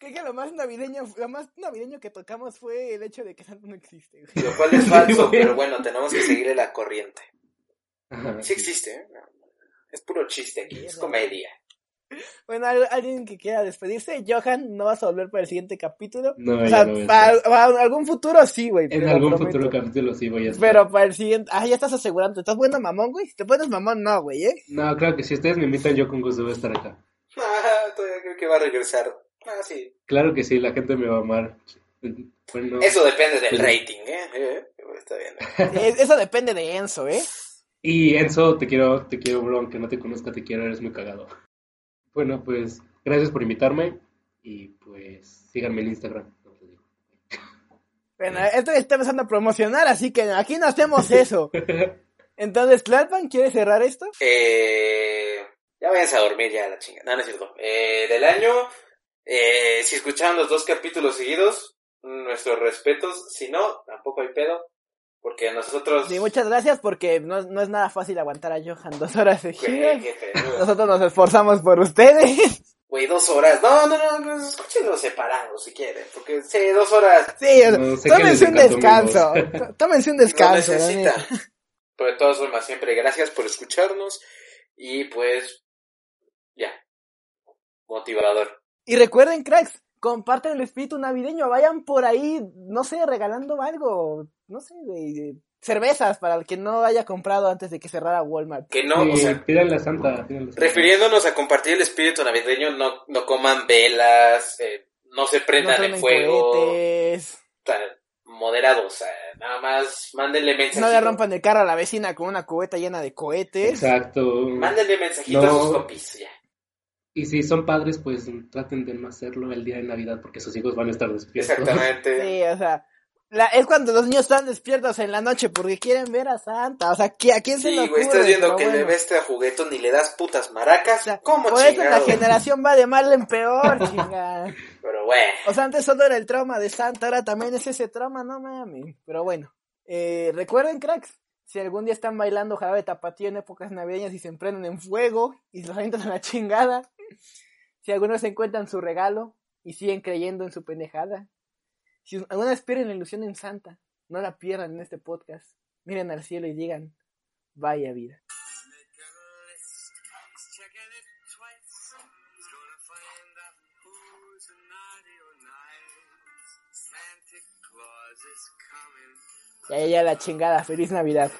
Creo que lo más navideño, lo más navideño que tocamos fue el hecho de que Santo no existe, güey. Lo cual es falso, pero bueno, tenemos que seguirle la corriente. Ajá, sí existe, ¿eh? No, es puro chiste aquí, es comedia. Bueno, alguien que quiera despedirse. Johann, ¿no vas a volver para el siguiente capítulo? No, o sea, no para, para algún futuro sí, güey. En algún prometo. Futuro capítulo sí voy a estar. Pero para el siguiente, ah, ya estás asegurando. ¿Estás bueno mamón, güey? Si te pones mamón, no, güey, ¿eh? No, claro que si ustedes me invitan yo con gusto voy a estar acá. Ah, todavía creo que va a regresar. Ah, sí. Claro que sí, la gente me va a amar. Bueno, eso depende del pero... rating, ¿eh? ¿Eh? Está bien, ¿eh? Eso depende de Enzo, ¿eh? Y Enzo, te quiero, te quiero, bro, aunque no te conozca, te quiero, eres muy cagado. Bueno, pues, gracias por invitarme y, pues, síganme en Instagram. Bueno, esto está empezando a promocionar, así que aquí no hacemos eso. Entonces, Tlalpan, ¿quieres cerrar esto? Eh, ya váyanse a dormir ya, la chinga. No, no es cierto. Eh, del año, eh, si escucharon los dos capítulos seguidos, nuestros respetos. Si no, tampoco hay pedo, porque a nosotros... Sí, muchas gracias, porque no, no es nada fácil aguantar a Johann dos horas seguidas. Nosotros nos esforzamos por ustedes. Güey, dos horas. No, no, no, escúchenlo separado si quieren, porque sí, dos horas. Sí, no, tómense un descanso. Tómense un descanso. No necesitan. Daniel. Pero de todas formas, siempre gracias por escucharnos y pues ya, motivador. Y recuerden, cracks, comparten el espíritu navideño, vayan por ahí, no sé, regalando algo, no sé, de, de cervezas para el que no haya comprado antes de que cerrara Walmart. Que no, sí, o sea, pídanle a Santa, pídanle a Santa. Refiriéndonos a compartir el espíritu navideño, no, no coman velas, eh, no se prendan no en fuego, cohetes. Moderados, eh, nada más mándenle mensajitos. No le rompan el carro a la vecina con una cubeta llena de cohetes. Exacto. Mándenle mensajitos no. a sus copies, ya. Y si son padres, pues traten de no hacerlo el día de Navidad, porque sus hijos van a estar despiertos. Exactamente. Sí, o sea, la, es cuando los niños están despiertos en la noche porque quieren ver a Santa. O sea, ¿qué, ¿a quién sí, se le ocurre? Sí, güey, estás viendo que bueno. le ves a juguetos ni le das putas maracas. O sea, ¿cómo por chingado? Eso la generación va de mal en peor, chingada. Pero bueno. O sea, antes solo era el trauma de Santa, ahora también es ese trauma, no mames. Pero bueno, eh, recuerden, cracks. Si algún día están bailando jarabe tapatío en épocas navideñas y se emprenden en fuego y los avientan a la chingada. Si algunos se encuentran su regalo y siguen creyendo en su pendejada. Si alguna vez pierden la ilusión en Santa, no la pierdan en este podcast. Miren al cielo y digan, vaya vida. Ya, ya, la chingada. Feliz Navidad.